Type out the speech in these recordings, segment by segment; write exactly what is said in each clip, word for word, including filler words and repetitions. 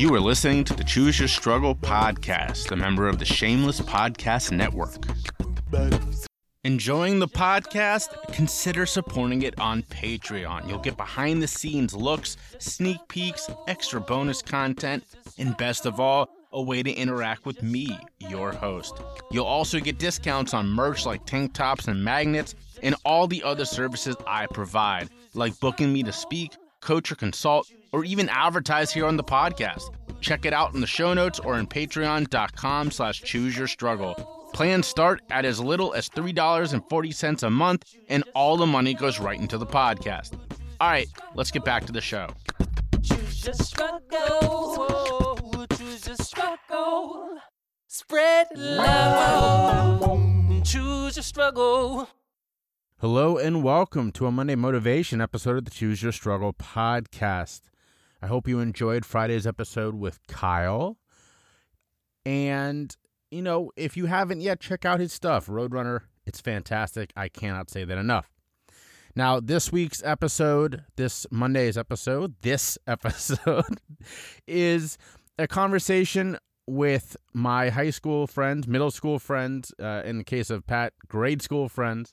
You are listening to the Choose Your Struggle podcast, a member of the Shameless Podcast Network. Enjoying the podcast? Consider supporting it on Patreon. You'll get behind-the-scenes looks, sneak peeks, extra bonus content, and best of all, a way to interact with me, your host. You'll also get discounts on merch like tank tops and magnets, and all the other services I provide, like booking me to speak, coach or consult, or even advertise here on the podcast. Check it out in the show notes or in patreon.com slash choose your struggle. Plans start at as little as three dollars and forty cents a month, and all the money goes right into the podcast. All right, let's get back to the show. Choose your struggle. Choose your struggle. Spread love. Choose your struggle. Hello and welcome to a Monday Motivation episode of the Choose Your Struggle podcast. I hope you enjoyed Friday's episode with Kyle. And, you know, if you haven't yet, check out his stuff. Roadrunner, it's fantastic. I cannot say that enough. Now, this week's episode, this Monday's episode, this episode is a conversation with my high school friends, middle school friends, uh, in the case of Pat, grade school friends.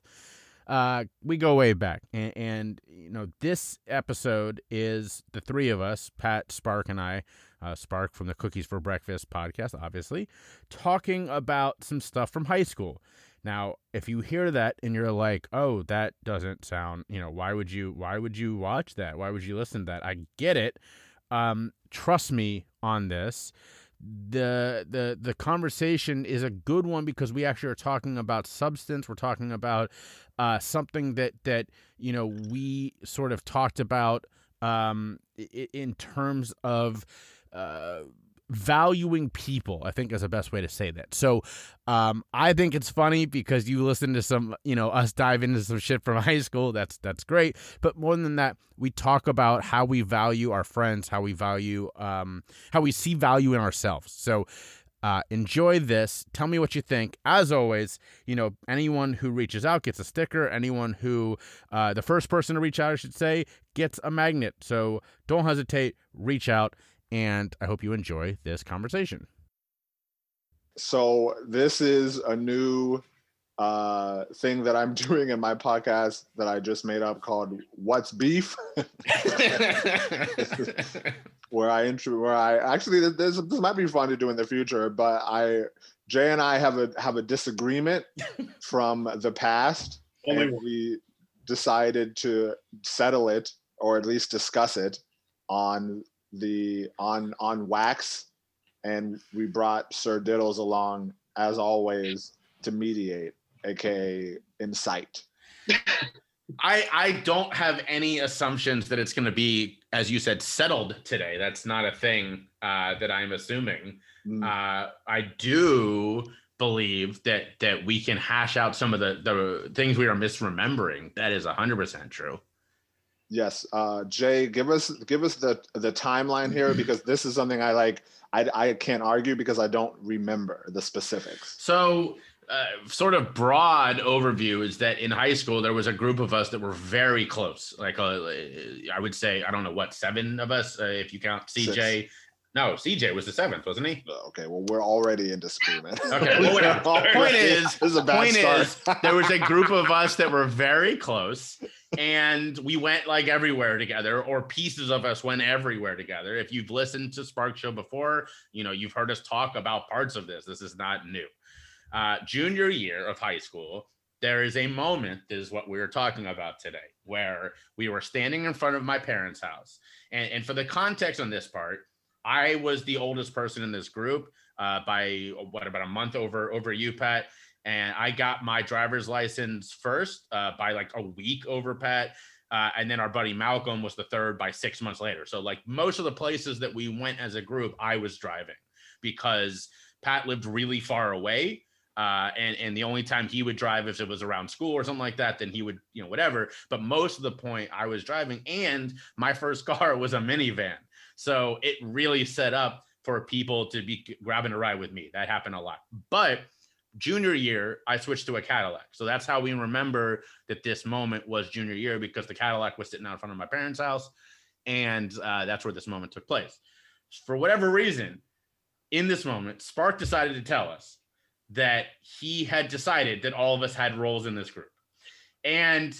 Uh, we go way back, and, and, you know, this episode is the three of us, Pat, Spark, and I, uh, Spark from the Cookies for Breakfast podcast, obviously, talking about some stuff from high school. Now, if you hear that and you're like, oh, that doesn't sound, you know, why would you, why would you watch that? Why would you listen to that? I get it. Um, trust me on this. The, the the conversation is a good one because we actually are talking about substance. We're talking about uh, something that, that, you know, we sort of talked about um, in terms of uh, valuing people, I think is the best way to say that. So um, I think it's funny because you listen to some, you know, us dive into some shit from high school. That's that's great. But more than that, we talk about how we value our friends, how we value, um, how we see value in ourselves. So uh, enjoy this. Tell me what you think. As always, you know, anyone who reaches out gets a sticker. Anyone who, uh, the first person to reach out, I should say, gets a magnet. So don't hesitate. Reach out. And I hope you enjoy this conversation. So this is a new uh, thing that I'm doing in my podcast that I just made up called What's Beef? where I intro, where I actually, this, this might be fun to do in the future, but I, Jay and I have a, have a disagreement from the past. Oh, and we decided to settle it, or at least discuss it on the on on wax, and we brought Sir Diddles along as always to mediate, aka incite. I I don't have any assumptions that it's going to be, as you said, settled today. That's not a thing uh, that I'm assuming. Mm. Uh, I do believe that that we can hash out some of the the things we are misremembering. That is one hundred percent true. Yes, uh, Jay, give us give us the the timeline here, because this is something I like. I, I can't argue because I don't remember the specifics. So, uh, sort of broad overview is that in high school there was a group of us that were very close. Like uh, I would say, I don't know what seven of us, uh, if you count C J. Six. No, C J was the seventh, wasn't he? Okay, well, we're already in disagreement. Okay, well, whatever. The point is, this is a bad point start. Is, there was a group of us that were very close, and we went, like, everywhere together, or pieces of us went everywhere together. If you've listened to Spark Show before, you know, you've heard us talk about parts of this. This is not new. Uh, junior year of high school, there is a moment, is what we were talking about today, where we were standing in front of my parents' house. And, and for the context on this part, I was the oldest person in this group uh, by what about a month over over you, Pat, and I got my driver's license first uh, by like a week over Pat, uh, and then our buddy Malcolm was the third by six months later. So like most of the places that we went as a group, I was driving because Pat lived really far away, uh, and and the only time he would drive if it was around school or something like that, then he would, you know, whatever. But most of the point I was driving, and my first car was a minivan. So it really set up for people to be grabbing a ride with me. That happened a lot. But junior year, I switched to a Cadillac. So that's how we remember that this moment was junior year, because the Cadillac was sitting out in front of my parents' house. And uh, that's where this moment took place. for whatever reason, in this moment, Spark decided to tell us that he had decided that all of us had roles in this group. And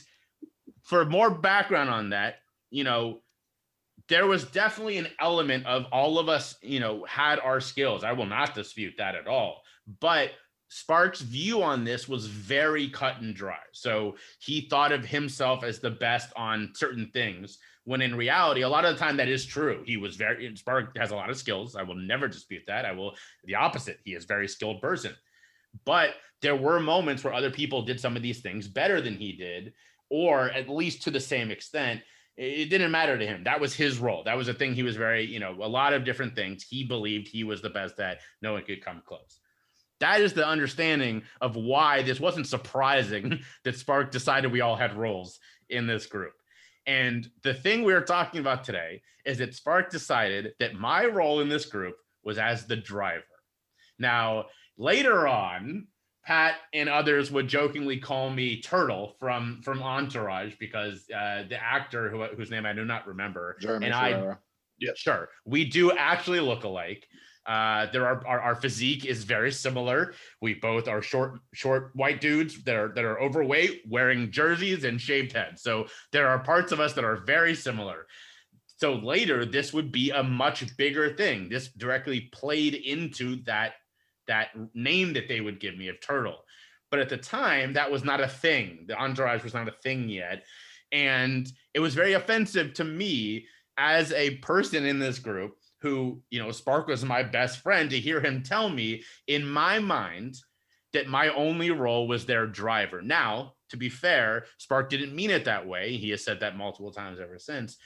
for more background on that, you know, there was definitely an element of all of us, you know, had our skills. I will not dispute that at all. But Spark's view on this was very cut and dry. So he thought of himself as the best on certain things, when in reality, a lot of the time that is true. He was very, Spark has a lot of skills. I will never dispute that. I will, the opposite. He is a very skilled person. But there were moments where other people did some of these things better than he did, or at least to the same extent. It didn't matter to him. That was his role. That was a thing he was very, you know, a lot of different things he believed he was the best at. No one could come close. That is the understanding of why this wasn't surprising that Spark decided we all had roles in this group. And the thing we are talking about today is that Spark decided that my role in this group was as the driver. Now, later on, Pat and others would jokingly call me Turtle from, from Entourage, because uh, the actor who, whose name I do not remember, Jeremy and Ferreira. I, yeah, sure, we do actually look alike. Uh, there are our, our physique is very similar. We both are short, short white dudes that are that are overweight, wearing jerseys and shaved heads. So there are parts of us that are very similar. So later, this would be a much bigger thing. This directly played into that. that name that they would give me of Turtle. But at the time, that was not a thing. The Entourage was not a thing yet. And it was very offensive to me as a person in this group who, you know, Spark was my best friend, to hear him tell me in my mind that my only role was their driver. Now, to be fair, Spark didn't mean it that way. He has said that multiple times ever since.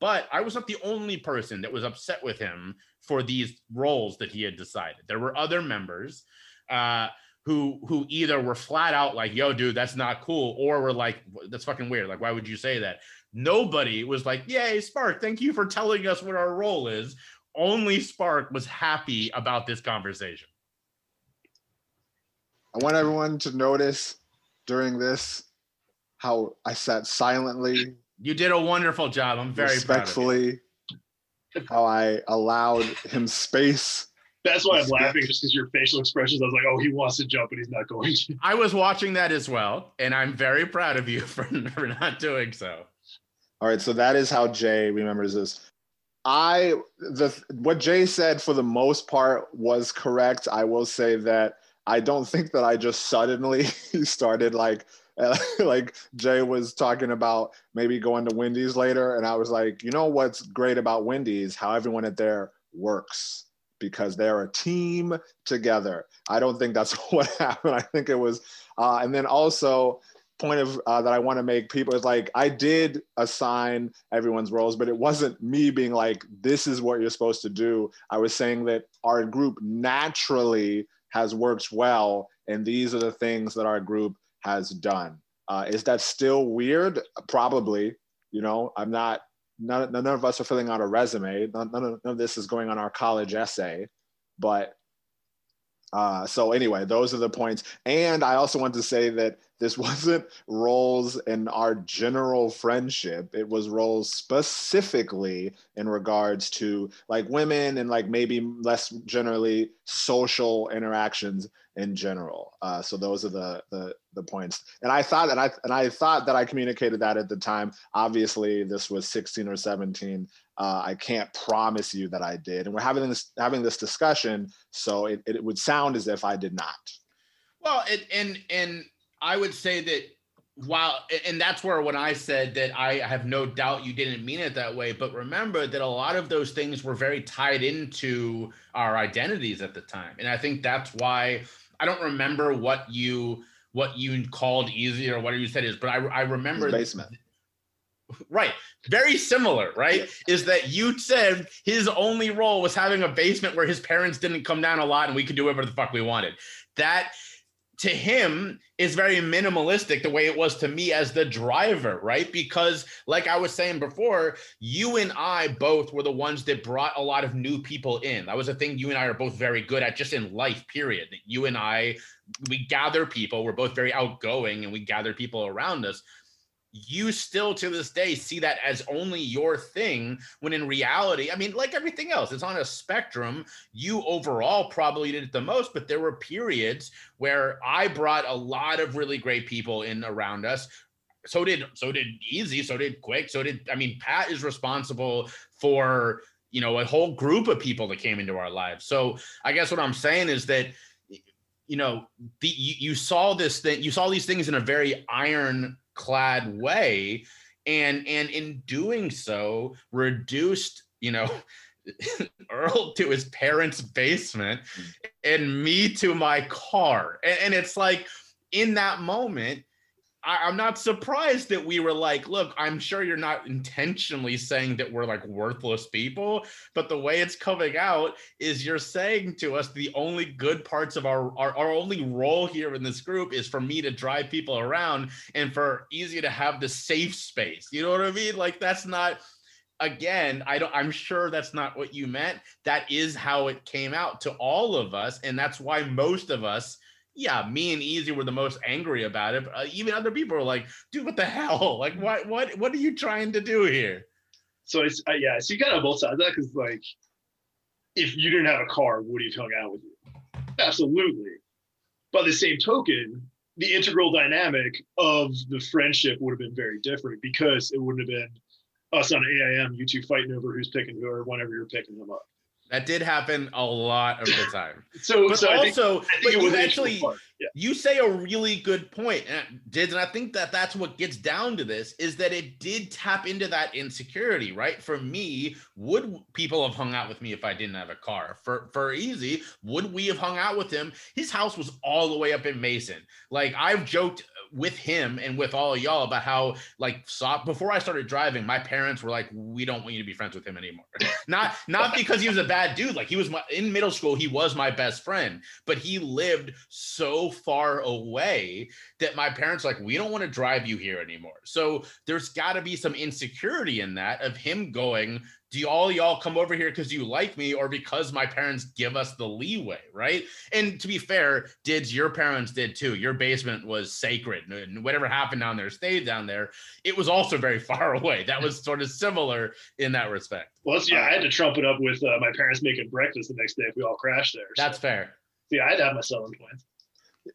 But I was not the only person that was upset with him for these roles that he had decided. There were other members uh, who who either were flat out like, yo, dude, that's not cool, or were like, that's fucking weird. Like, why would you say that? Nobody was like, yay, Spark, thank you for telling us what our role is. Only Spark was happy about this conversation. I want everyone to notice during this how I sat silently. You did a wonderful job. I'm very respectfully proud of you. How I allowed him space. That's why I'm laughing, just because your facial expressions. I was like, oh, he wants to jump, but he's not going to. I was watching that as well, and I'm very proud of you for, for not doing so. All right, so that is how Jay remembers this. I the what Jay said for the most part was correct. I will say that I don't think that I just suddenly started like. Uh, like Jay was talking about maybe going to Wendy's later, and I was like, you know what's great about Wendy's? How everyone at there works, because they're a team together. I don't think that's what happened. I think it was uh, and then also point of uh, that I want to make people is like, I did assign everyone's roles, but it wasn't me being like, this is what you're supposed to do. I was saying that our group naturally has worked well, and these are the things that our group has done. Uh, is that still weird? Probably. You know, I'm not, none, none of us are filling out a resume. None, none, of, none of this is going on our college essay. But uh, so anyway, those are the points. And I also want to say that this wasn't roles in our general friendship. It was roles specifically in regards to like women and like maybe less generally social interactions in general. Uh, so those are the, the the points. And I thought that I and I thought that I communicated that at the time. Obviously, this was sixteen or seventeen. Uh, I can't promise you that I did. And we're having this having this discussion, so it, it would sound as if I did not. Well, it, and and I would say that while and that's where when I said that I have no doubt you didn't mean it that way, but remember that a lot of those things were very tied into our identities at the time, and I think that's why. I don't remember what you what you called easy or whatever you said is, but I, I remember his basement. Right. Very similar, right? Yeah. Is that you said his only role was having a basement where his parents didn't come down a lot and we could do whatever the fuck we wanted. That to him is very minimalistic the way it was to me as the driver, right? Because like I was saying before, you and I both were the ones that brought a lot of new people in. That was a thing you and I are both very good at just in life, period. That you and I, we gather people, we're both very outgoing and we gather people around us. you still to this day see that as only your thing, when in reality, I mean, like everything else, it's on a spectrum. You overall probably did it the most, but there were periods where I brought a lot of really great people in around us. So did, so did Easy, so did Quick, so did, I mean, Pat is responsible for, you know, a whole group of people that came into our lives. So I guess what I'm saying is that, you know, the, you, you saw this thing, you saw these things in a very iron clad way, and and in doing so reduced, you know, Earl to his parents' basement and me to my car. And, and it's like, in that moment, I, I'm not surprised that we were like, look, I'm sure you're not intentionally saying that we're like worthless people, but the way it's coming out is you're saying to us the only good parts of our, our, our only role here in this group is for me to drive people around and for Easy to have the safe space. You know what I mean? Like, that's not, again, I don't, I'm sure that's not what you meant. That is how it came out to all of us. And that's why most of us, yeah, me and Easy were the most angry about it. But, uh, even other people were like, dude, what the hell? Like, what what, what are you trying to do here? So, it's, uh, yeah, so you got on both sides of that, because, like, if you didn't have a car, would he have hung out with you? Absolutely. By the same token, the integral dynamic of the friendship would have been very different, because it wouldn't have been us on A I M, you two fighting over who's picking who or whenever you're picking them up. That did happen a lot of the time. So, but so also, I think, I think but you actually, yeah. you say a really good point, and did, and I think that that's what gets down to this, is that it did tap into that insecurity, right? For me, would people have hung out with me if I didn't have a car? For for Easy, would we have hung out with him? His house was all the way up in Mason. Like, I've joked with him and with all of y'all about how, like, so before I started driving, my parents were like, we don't want you to be friends with him anymore. Not not because he was a bad dude. Like, he was my, in middle school, he was my best friend, but he lived so far away that my parents were like, we don't want to drive you here anymore. So there's gotta be some insecurity in that, of him going, do all y'all come over here because you like me or because my parents give us the leeway, right? And to be fair, Dids, your parents did too. Your basement was sacred, and whatever happened down there stayed down there. It was also very far away. That was sort of similar in that respect. Well, so yeah, I had to trump it up with uh, my parents making breakfast the next day if we all crashed there. So. That's fair. So yeah, I'd have my selling points.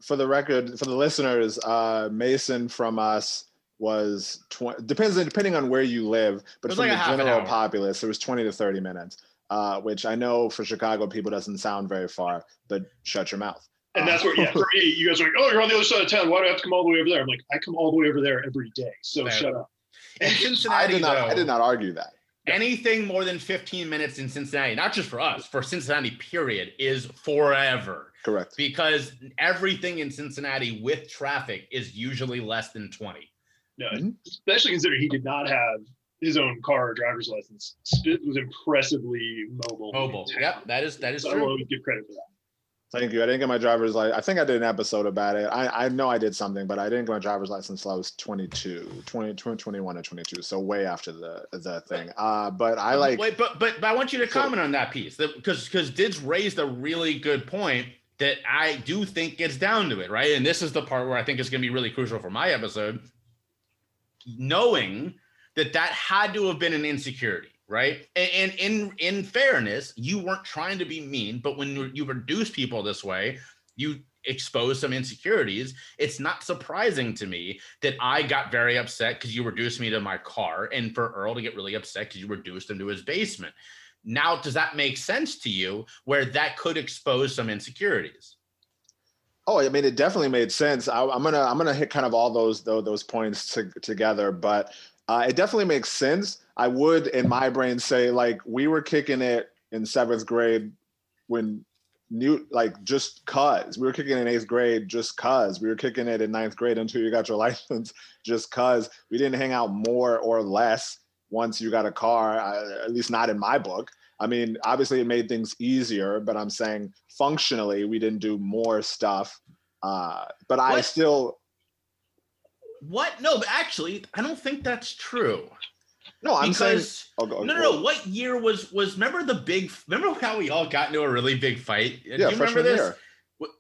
For the record, for the listeners, uh, Mason from us, was twenty, depends depending on where you live, but from like the general populace, it was twenty to thirty minutes, uh, which I know for Chicago people doesn't sound very far, but shut your mouth. And that's where, yeah, for me, you guys are like, oh, you're on the other side of town. Why do I have to come all the way over there? I'm like, I come all the way over there every day, so fair. Shut up. In Cincinnati, I did not, though, I did not argue that. Anything more than fifteen minutes in Cincinnati, not just for us, for Cincinnati period, is forever. Correct. Because everything in Cincinnati with traffic is usually less than twenty. No, mm-hmm. Especially considering he did not have his own car or driver's license. Spit was impressively mobile. Mobile. Yep, that is that is so true. I will always give credit for that. Thank you. I didn't get my driver's license. I think I did an episode about it. I, I know I did something, but I didn't get my driver's license until I was twenty-two, twenty, twenty, twenty-one or twenty-two. So way after the the thing. Uh, but I like. Wait, but but, but I want you to comment so, on that piece, because because Dids raised a really good point that I do think gets down to it, right? And this is the part where I think is going to be really crucial for my episode. Knowing that that had to have been an insecurity, right? And, and in in fairness, you weren't trying to be mean, but when you reduce people this way, you expose some insecurities. It's not surprising to me that I got very upset because you reduced me to my car, and for Earl to get really upset because you reduced him to his basement. Now, does that make sense to you, where that could expose some insecurities? Oh, I mean, it definitely made sense. I, I'm gonna I'm gonna hit kind of all those though those points to, together, but uh, it definitely makes sense. I would, in my brain, say like we were kicking it in seventh grade when new like just cause we were kicking it in eighth grade just cause we were kicking it in ninth grade until you got your license just cause we didn't hang out more or less once you got a car, uh, at least not in my book. I mean, obviously it made things easier, but I'm saying functionally we didn't do more stuff. Uh, but what? I still. What? No, but actually, I don't think that's true. No, I'm because, saying. Go, no, no, no. What year was was? Remember the big? Remember how we all got into a really big fight? Yeah, do you remember this? Year.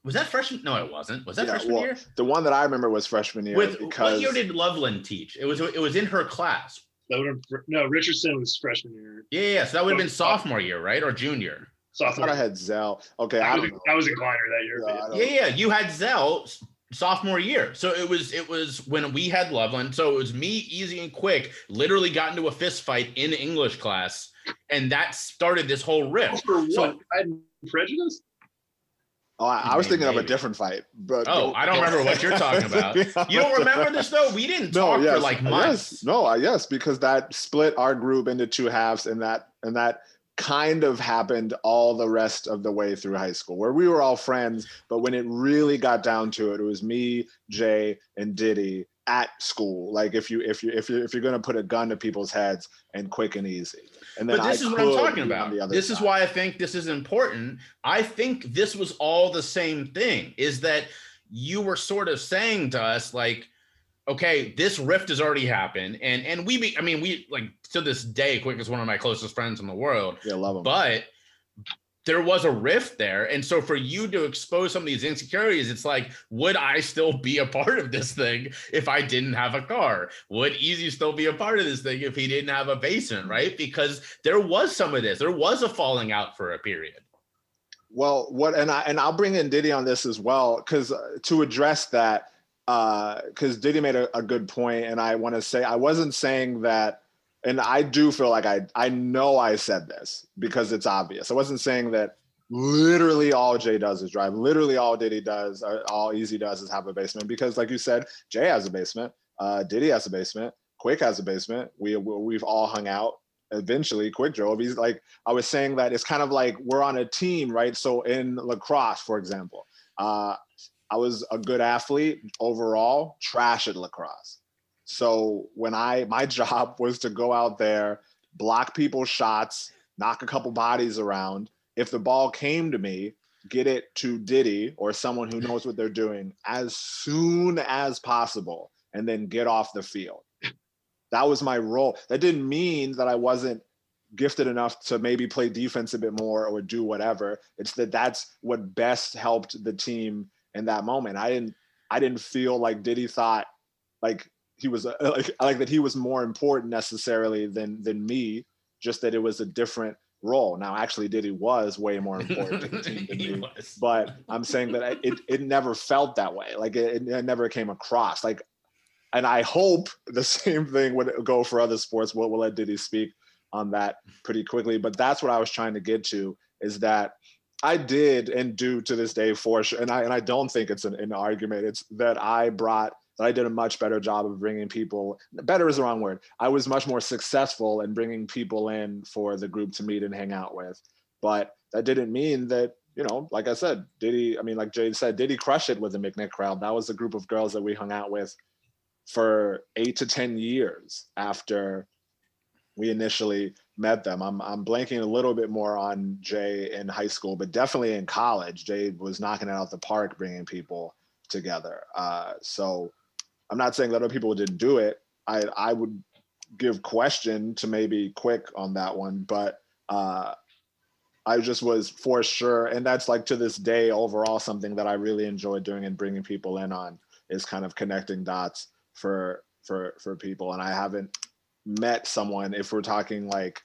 Was that freshman? No, it wasn't. Was that yeah, freshman well, year? The one that I remember was freshman year. With, because... What year did Loveland teach? It was it was in her class. No, Richardson was freshman year. Yeah, yeah. So that would have been sophomore year, right? Or junior. Sophomore. I thought I had Zell. Okay, I, I, was, I was a glider that year. No, yeah, yeah, yeah. You had Zell sophomore year. So it was it was when we had Loveland. So it was me, Easy, and Quick literally got into a fist fight in English class. And that started this whole rift. Oh, so what? I had prejudice? Oh, I, I was maybe, thinking maybe. of a different fight. But oh, I don't remember what you're talking about. You don't remember this, though? We didn't no, talk yes, for like months. Yes, no, yes, because that split our group into two halves, and that and that kind of happened all the rest of the way through high school, where we were all friends. But when it really got down to it, it was me, Jay, and Diddy at school. Like if you if you if you if you're gonna put a gun to people's heads, and Quick and Easy. And then but this I is what I'm talking about. This side. Is why I think this is important. I think this was all the same thing, is that you were sort of saying to us, like, okay, this rift has already happened. And and we, be, I mean, we, like, to this day, Quick is one of my closest friends in the world. Yeah, love him. But there was a rift there. And so for you to expose some of these insecurities, it's like, would I still be a part of this thing if I didn't have a car? Would Easy still be a part of this thing if he didn't have a basement, right? Because there was some of this. There was a falling out for a period. Well, what, and, I, and I'll bring in Diddy on this as well, because to address that, because uh, Diddy made a, a good point, and I want to say, I wasn't saying that. And I do feel like I I know I said this because it's obvious. I wasn't saying that literally all Jay does is drive. Literally all Diddy does, or all Easy does is have a basement. Because like you said, Jay has a basement. Uh, Diddy has a basement. Quick has a basement. We, we, we've all hung out. Eventually, Quick drove. He's like, I was saying that it's kind of like we're on a team, right? So in lacrosse, for example, uh, I was a good athlete overall, trash at lacrosse. So when I, my job was to go out there, block people's shots, knock a couple bodies around. If the ball came to me, get it to Diddy or someone who knows what they're doing as soon as possible, and then get off the field. That was my role. That didn't mean that I wasn't gifted enough to maybe play defense a bit more or do whatever. It's that that's what best helped the team in that moment. I didn't, I didn't feel like Diddy thought like, he was like, like that he was more important necessarily than than me, just that it was a different role. Now, actually, Diddy was way more important to the team than me, was. But I'm saying that it it never felt that way. Like it, it never came across. Like, and I hope the same thing would go for other sports. We'll, we'll let Diddy speak on that pretty quickly. But that's what I was trying to get to, is that I did and do to this day for sure. And I and I don't think it's an, an argument. It's that I brought. That I did a much better job of bringing people, better is the wrong word. I was much more successful in bringing people in for the group to meet and hang out with. But that didn't mean that, you know, like I said, Diddy, I mean, like Jade said, Diddy crushed it with the McNick crowd. That was the group of girls that we hung out with for eight to ten years after we initially met them. I'm I'm blanking a little bit more on Jay in high school, but definitely in college, Jade was knocking it out the park, bringing people together. Uh, so, I'm not saying that other people didn't do it. I I would give question to maybe Quick on that one, but uh, I just was for sure. And that's like to this day overall something that I really enjoy doing and bringing people in on, is kind of connecting dots for for for people. And I haven't met someone, if we're talking like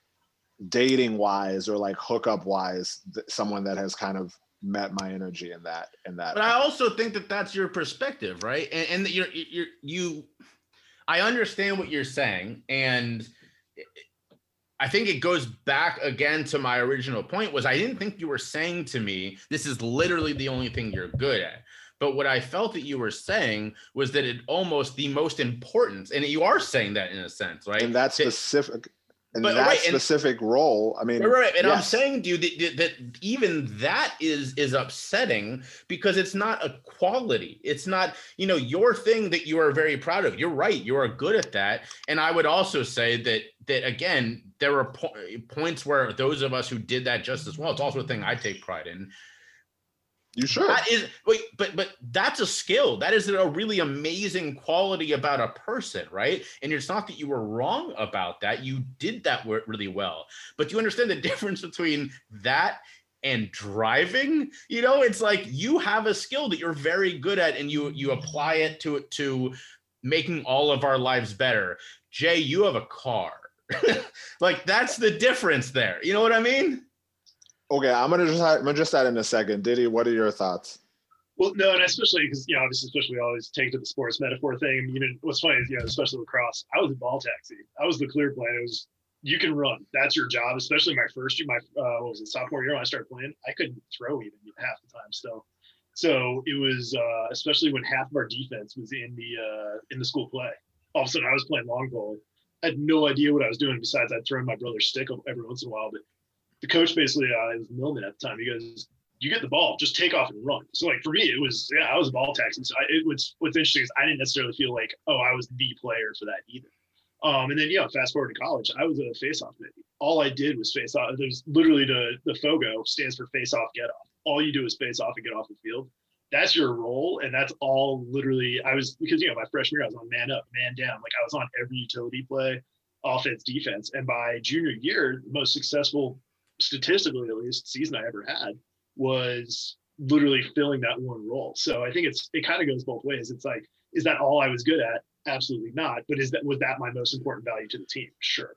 dating wise or like hookup wise, th- someone that has kind of met my energy in that in that but I also think that that's your perspective, right? And, and that you're, you're you I understand what you're saying, and I think it goes back again to my original point, was I didn't think you were saying to me this is literally the only thing you're good at, but what I felt that you were saying was that it almost the most importance, and you are saying that in a sense, right? And that's specific. And but, that right, specific and, role, I mean, right, right. And yes. I'm saying to you that, that even that is is upsetting, because it's not a quality. It's not, you know, your thing that you are very proud of. You're right. You are good at that. And I would also say that that again, there were po- points where those of us who did that just as well. It's also a thing I take pride in. You sure? That is, wait, but but that's a skill. That is a really amazing quality about a person, right? And it's not that you were wrong about that. You did that really well. But you understand the difference between that and driving, you know, it's like you have a skill that you're very good at and you you apply it to to making all of our lives better. Jay, you have a car. Like, that's the difference there. You know what I mean? Okay, I'm gonna just I'm gonna just add in a second. Diddy, what are your thoughts? Well, no, and especially because, you know, obviously, especially we always take to the sports metaphor thing. You know, what's funny is, you know, especially lacrosse, I was a ball taxi. I was the clear play. It was, you can run. That's your job, especially my first year, my, uh, what was it, sophomore year when I started playing, I couldn't throw even half the time still. So it was, uh, especially when half of our defense was in the uh, in the school play. All of a sudden, I was playing long goal. I had no idea what I was doing besides I'd throw my brother's stick every once in a while. But the coach basically, I uh, was Millman at the time, he goes, you get the ball, just take off and run. So, like, for me, it was, yeah, I was a ball taxi. So I, it was, what's interesting is I didn't necessarily feel like, oh, I was the player for that either. Um, and then, yeah, fast forward to college, I was a face-off baby. All I did was face-off. There's literally the, the FOGO stands for face-off, get-off. All you do is face-off and get off the field. That's your role, and that's all literally – I was – because, you know, my freshman year, I was on man up, man down. Like, I was on every utility play, offense, defense. And by junior year, the most successful, statistically at least, season I ever had was literally filling that one role. So I think it's it kind of goes both ways. It's like, is that all I was good at? Absolutely not. But is that was that my most important value to the team? Sure.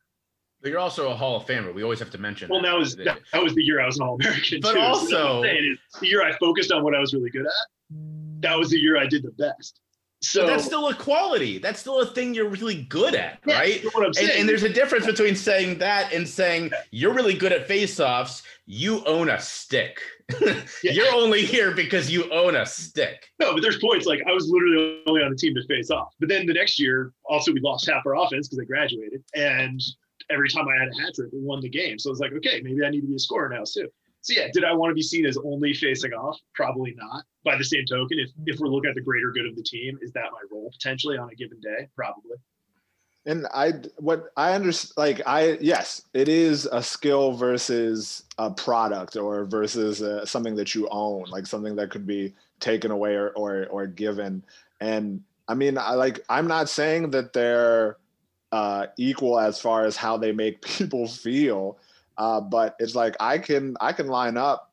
But you're also a Hall of Famer. We always have to mention. Well, that, that was that, that was the year I was an All-American. But too. also, so is, the year I focused on what I was really good at. That was the year I did the best. So but that's still a quality. That's still a thing you're really good at, yeah, right? That's what I'm saying. And, and there's a difference between saying that and saying you're really good at face-offs. You own a stick. Yeah. You're only here because you own a stick. No, but there's points like I was literally only on the team to face off. But then the next year, also we lost half our offense because I graduated, and every time I had a hat trick, we won the game. So I was like, okay, maybe I need to be a scorer now too. So yeah, did I want to be seen as only facing off? Probably not. By the same token, if if we're looking at the greater good of the team, is that my role potentially on a given day? Probably. And I, what I understand, like I, yes, it is a skill versus a product or versus uh, something that you own, like something that could be taken away or, or, or given. And I mean, I like, I'm not saying that they're uh, equal as far as how they make people feel. Uh, but it's like I can I can line up,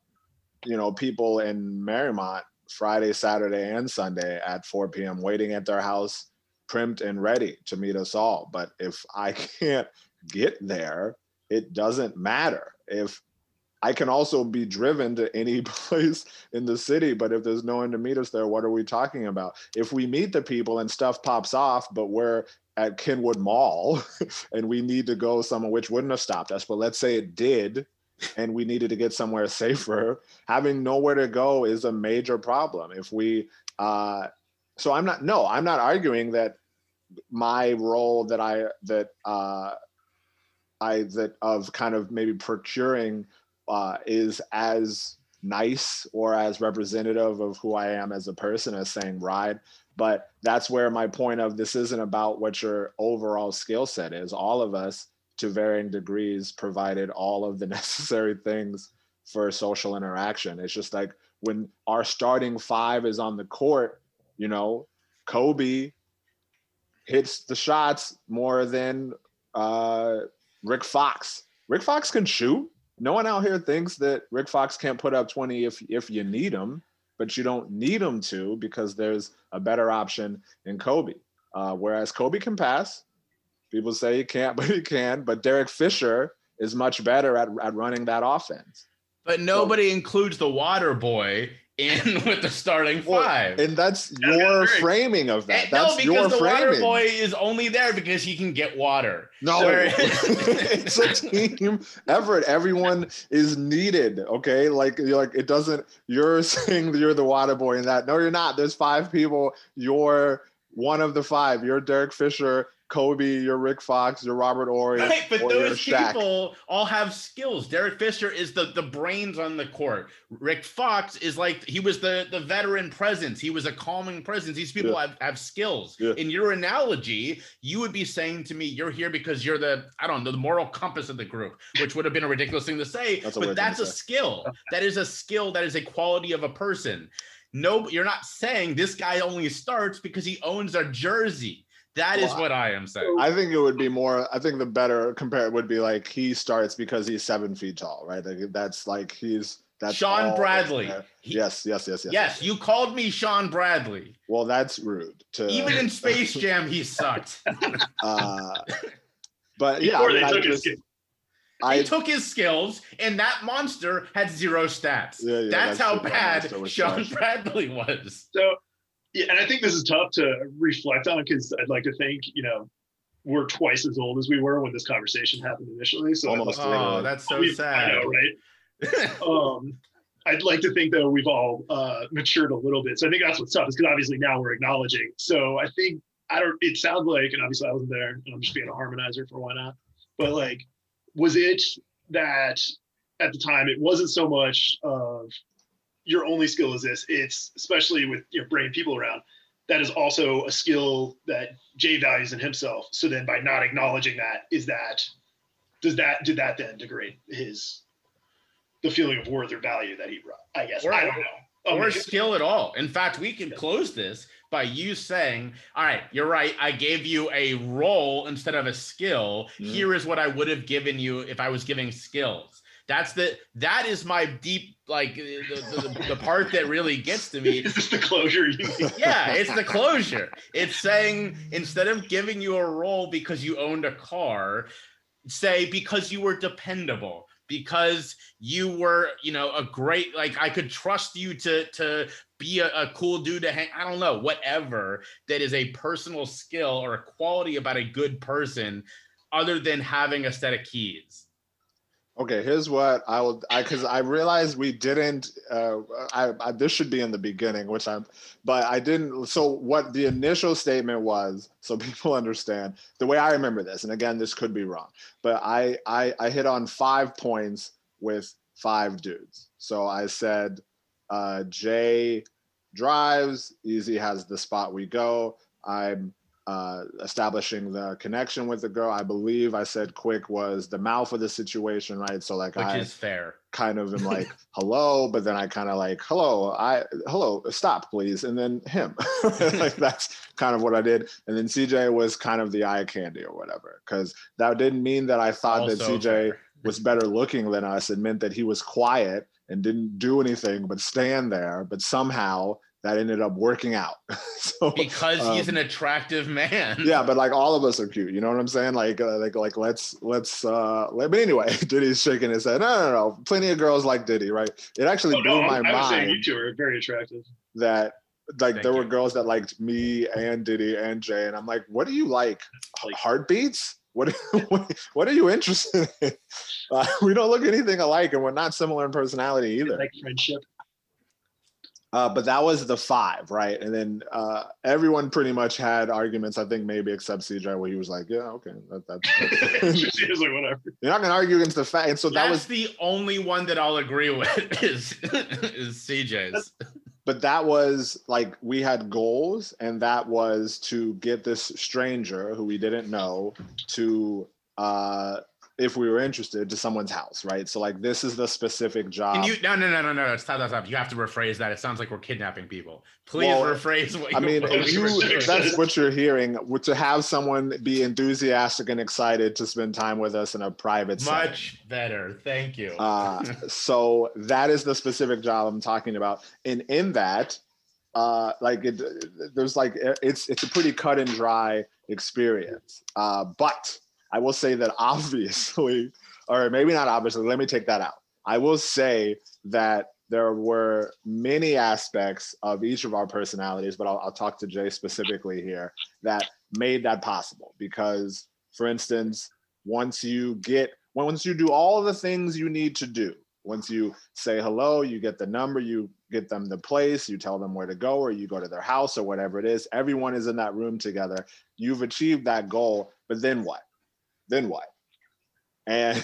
you know, people in Marymount Friday, Saturday, and Sunday at four p.m. waiting at their house, primed and ready to meet us all. But if I can't get there, it doesn't matter. If I can also be driven to any place in the city, but if there's no one to meet us there, what are we talking about? If we meet the people and stuff pops off, but we're at Kenwood Mall and we need to go somewhere which wouldn't have stopped us, but let's say it did and we needed to get somewhere safer, having nowhere to go is a major problem. If we, uh, so I'm not, no, I'm not arguing that my role that I, that uh, I, that of kind of maybe procuring uh, is as nice or as representative of who I am as a person as saying ride. But that's where my point of this isn't about what your overall skill set is. All of us, to varying degrees, provided all of the necessary things for social interaction. It's just like when our starting five is on the court, you know, Kobe hits the shots more than uh, Rick Fox. Rick Fox can shoot. No one out here thinks that Rick Fox can't put up twenty if if you need him. But you don't need them to because there's a better option in Kobe. Uh, whereas Kobe can pass. People say he can't, but he can. But Derek Fisher is much better at, at running that offense. But nobody so, includes the water boy in with the starting five. Well, and that's, that's your framing of that. And that's no, because your the framing. Water boy is only there because he can get water. No, so, it's a team effort. Everyone is needed. Okay, like you're like it doesn't. You're saying that you're the water boy in that. No, you're not. There's five people. You're one of the five. You're Derek Fisher. Kobe, your Rick Fox, your Robert Ory, right, but or those people all have skills. Derek Fisher is the, the brains on the court. Rick Fox is like, he was the, the veteran presence. He was a calming presence. These people yeah. have, have skills. Yeah. In your analogy, you would be saying to me, you're here because you're the, I don't know, the moral compass of the group, which would have been a ridiculous thing to say, that's but that's a say. skill. That is a skill. That is a quality of a person. No, you're not saying this guy only starts because he owns a jersey. That well, is what I am saying. I think it would be more, I think the better compare would be like he starts because he's seven feet tall, right? Like that's like he's, That's Shawn Bradley. He, yes, yes, yes, yes. Yes, you called me Shawn Bradley. Well, that's rude. To, Even in Space Jam, he sucked. uh, but yeah, I mean, they, took just, his, I, they took his skills, and that monster had zero stats. Yeah, yeah, that's, that's how bad Shawn trash. Bradley was. So, yeah, and I think this is tough to reflect on because I'd like to think, you know, we're twice as old as we were when this conversation happened initially. So almost. Like, oh, that's so we, sad. I know, right? um, I'd like to think though we've all uh, matured a little bit. So I think that's what's tough is because obviously now we're acknowledging. So I think I don't. It sounds like, and obviously I wasn't there, and I'm just being a harmonizer for why not. But like, was it that at the time it wasn't so much of your only skill is this? It's especially with you know, bringing people around. That is also a skill that Jay values in himself. So then by not acknowledging that, is that does that did that then degrade his? The feeling of worth or value that he brought, I guess. Or, I don't know. Oh, or skill at all. In fact, we can close this by you saying, all right, you're right. I gave you a role instead of a skill. Mm. Here is what I would have given you if I was giving skills. That's the, that is my deep, like the, the, the part that really gets to me. Is this the closure you need? Yeah, it's the closure. It's saying, instead of giving you a role because you owned a car, say, because you were dependable. Because you were, you know, a great, like I could trust you to to be a, a cool dude to hang, I don't know, whatever that is a personal skill or a quality about a good person other than having a set of keys. Okay, here's what I will, I because I realized we didn't, uh, I, I this should be in the beginning, which I'm, but I didn't, so what the initial statement was, so people understand, the way I remember this, and again, this could be wrong, but I, I, I hit on five points with five dudes. So I said, uh, Jay drives, Easy has the spot we go, I'm Uh, establishing the connection with the girl. I believe I said Quick was the mouth of the situation, right? So like, which I is fair. Kind of am like, hello, but then I kind of like, hello, I hello, stop, please. And then him, like that's kind of what I did. And then C J was kind of the eye candy or whatever, because that didn't mean that I thought also that C J fair. Was better looking than us. It meant that he was quiet and didn't do anything but stand there, but somehow that ended up working out. So, because he's um, an attractive man. Yeah, but like all of us are cute. You know what I'm saying? Like, uh, like, like let's, let's, uh, let, but anyway, Diddy's shaking his head. No, no, no. Plenty of girls like Diddy, right? It actually oh, blew no, my I mind. I was saying you two are very attractive. That like Thank there you. Were girls that liked me and Diddy and Jay. And I'm like, what do you like? Heartbeats? What, what, what are you interested in? Uh, we don't look anything alike and we're not similar in personality either. I like friendship. Uh, but that was the five, right? And then uh, everyone pretty much had arguments, I think maybe except C J, where he was like, yeah, okay. That, that, that's She was like, whatever. You're not going to argue against the fact. And so that's that was the only one that I'll agree with is, is C J's. But that was like, we had goals, and that was to get this stranger who we didn't know to, uh, if we were interested, to someone's house, right? So like, this is the specific job. Can you, no, no, no, no, no, stop, stop, stop. You have to rephrase that. It sounds like we're kidnapping people. Please well, rephrase what you I mean, if you, if that's what you're hearing, to have someone be enthusiastic and excited to spend time with us in a private setting. Much better, thank you. uh, so that is the specific job I'm talking about. And in that, uh, like it, there's like, it's, it's a pretty cut and dry experience, uh, but I will say that obviously, or maybe not obviously, let me take that out. I will say that there were many aspects of each of our personalities, but I'll, I'll talk to Jay specifically here, that made that possible. Because for instance, once you get, once you do all the things you need to do, once you say hello, you get the number, you get them the place, you tell them where to go, or you go to their house or whatever it is, everyone is in that room together. You've achieved that goal, but then what? Then what? And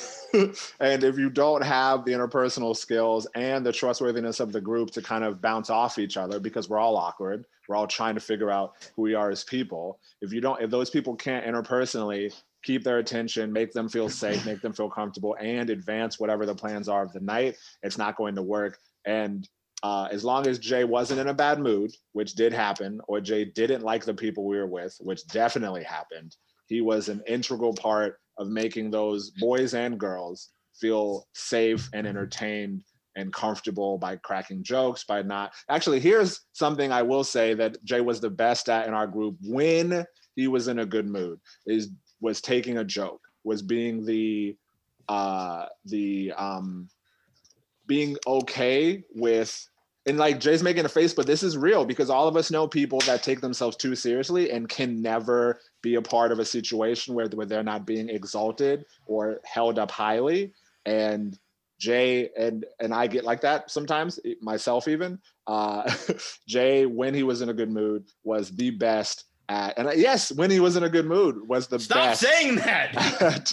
and if you don't have the interpersonal skills and the trustworthiness of the group to kind of bounce off each other, because we're all awkward, we're all trying to figure out who we are as people. If you don't, if those people can't interpersonally keep their attention, make them feel safe, make them feel comfortable, and advance whatever the plans are of the night, it's not going to work. And uh, as long as Jay wasn't in a bad mood, which did happen, or Jay didn't like the people we were with, which definitely happened, he was an integral part of making those boys and girls feel safe and entertained and comfortable by cracking jokes, by not. Actually, here's something I will say that Jay was the best at in our group when he was in a good mood, is was taking a joke, was being the uh the um being okay with, and like Jay's making a face, but this is real, because all of us know people that take themselves too seriously and can never be a part of a situation where, where they're not being exalted or held up highly. And Jay and and I get like that sometimes, myself even. Uh, Jay, when he was in a good mood, was the best at, and yes, when he was in a good mood, was the Stop best. Stop saying that! At,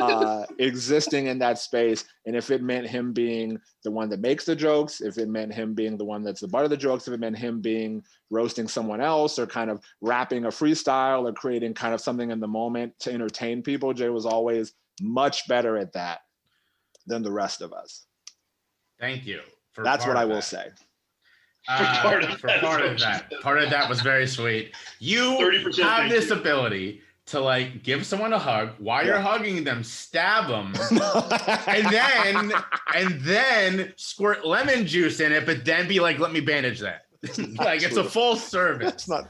uh, existing in that space. And if it meant him being the one that makes the jokes, if it meant him being the one that's the butt of the jokes, if it meant him being roasting someone else or kind of rapping a freestyle or creating kind of something in the moment to entertain people, Jay was always much better at that than the rest of us. Thank you. For That's what I will that. say. Uh, for part of for that. Part of that. part of that was very sweet. You have this you. ability to like give someone a hug while yeah. you're hugging them, stab them, and then and then squirt lemon juice in it, but then be like, let me bandage that. Like, it's a full service. That's not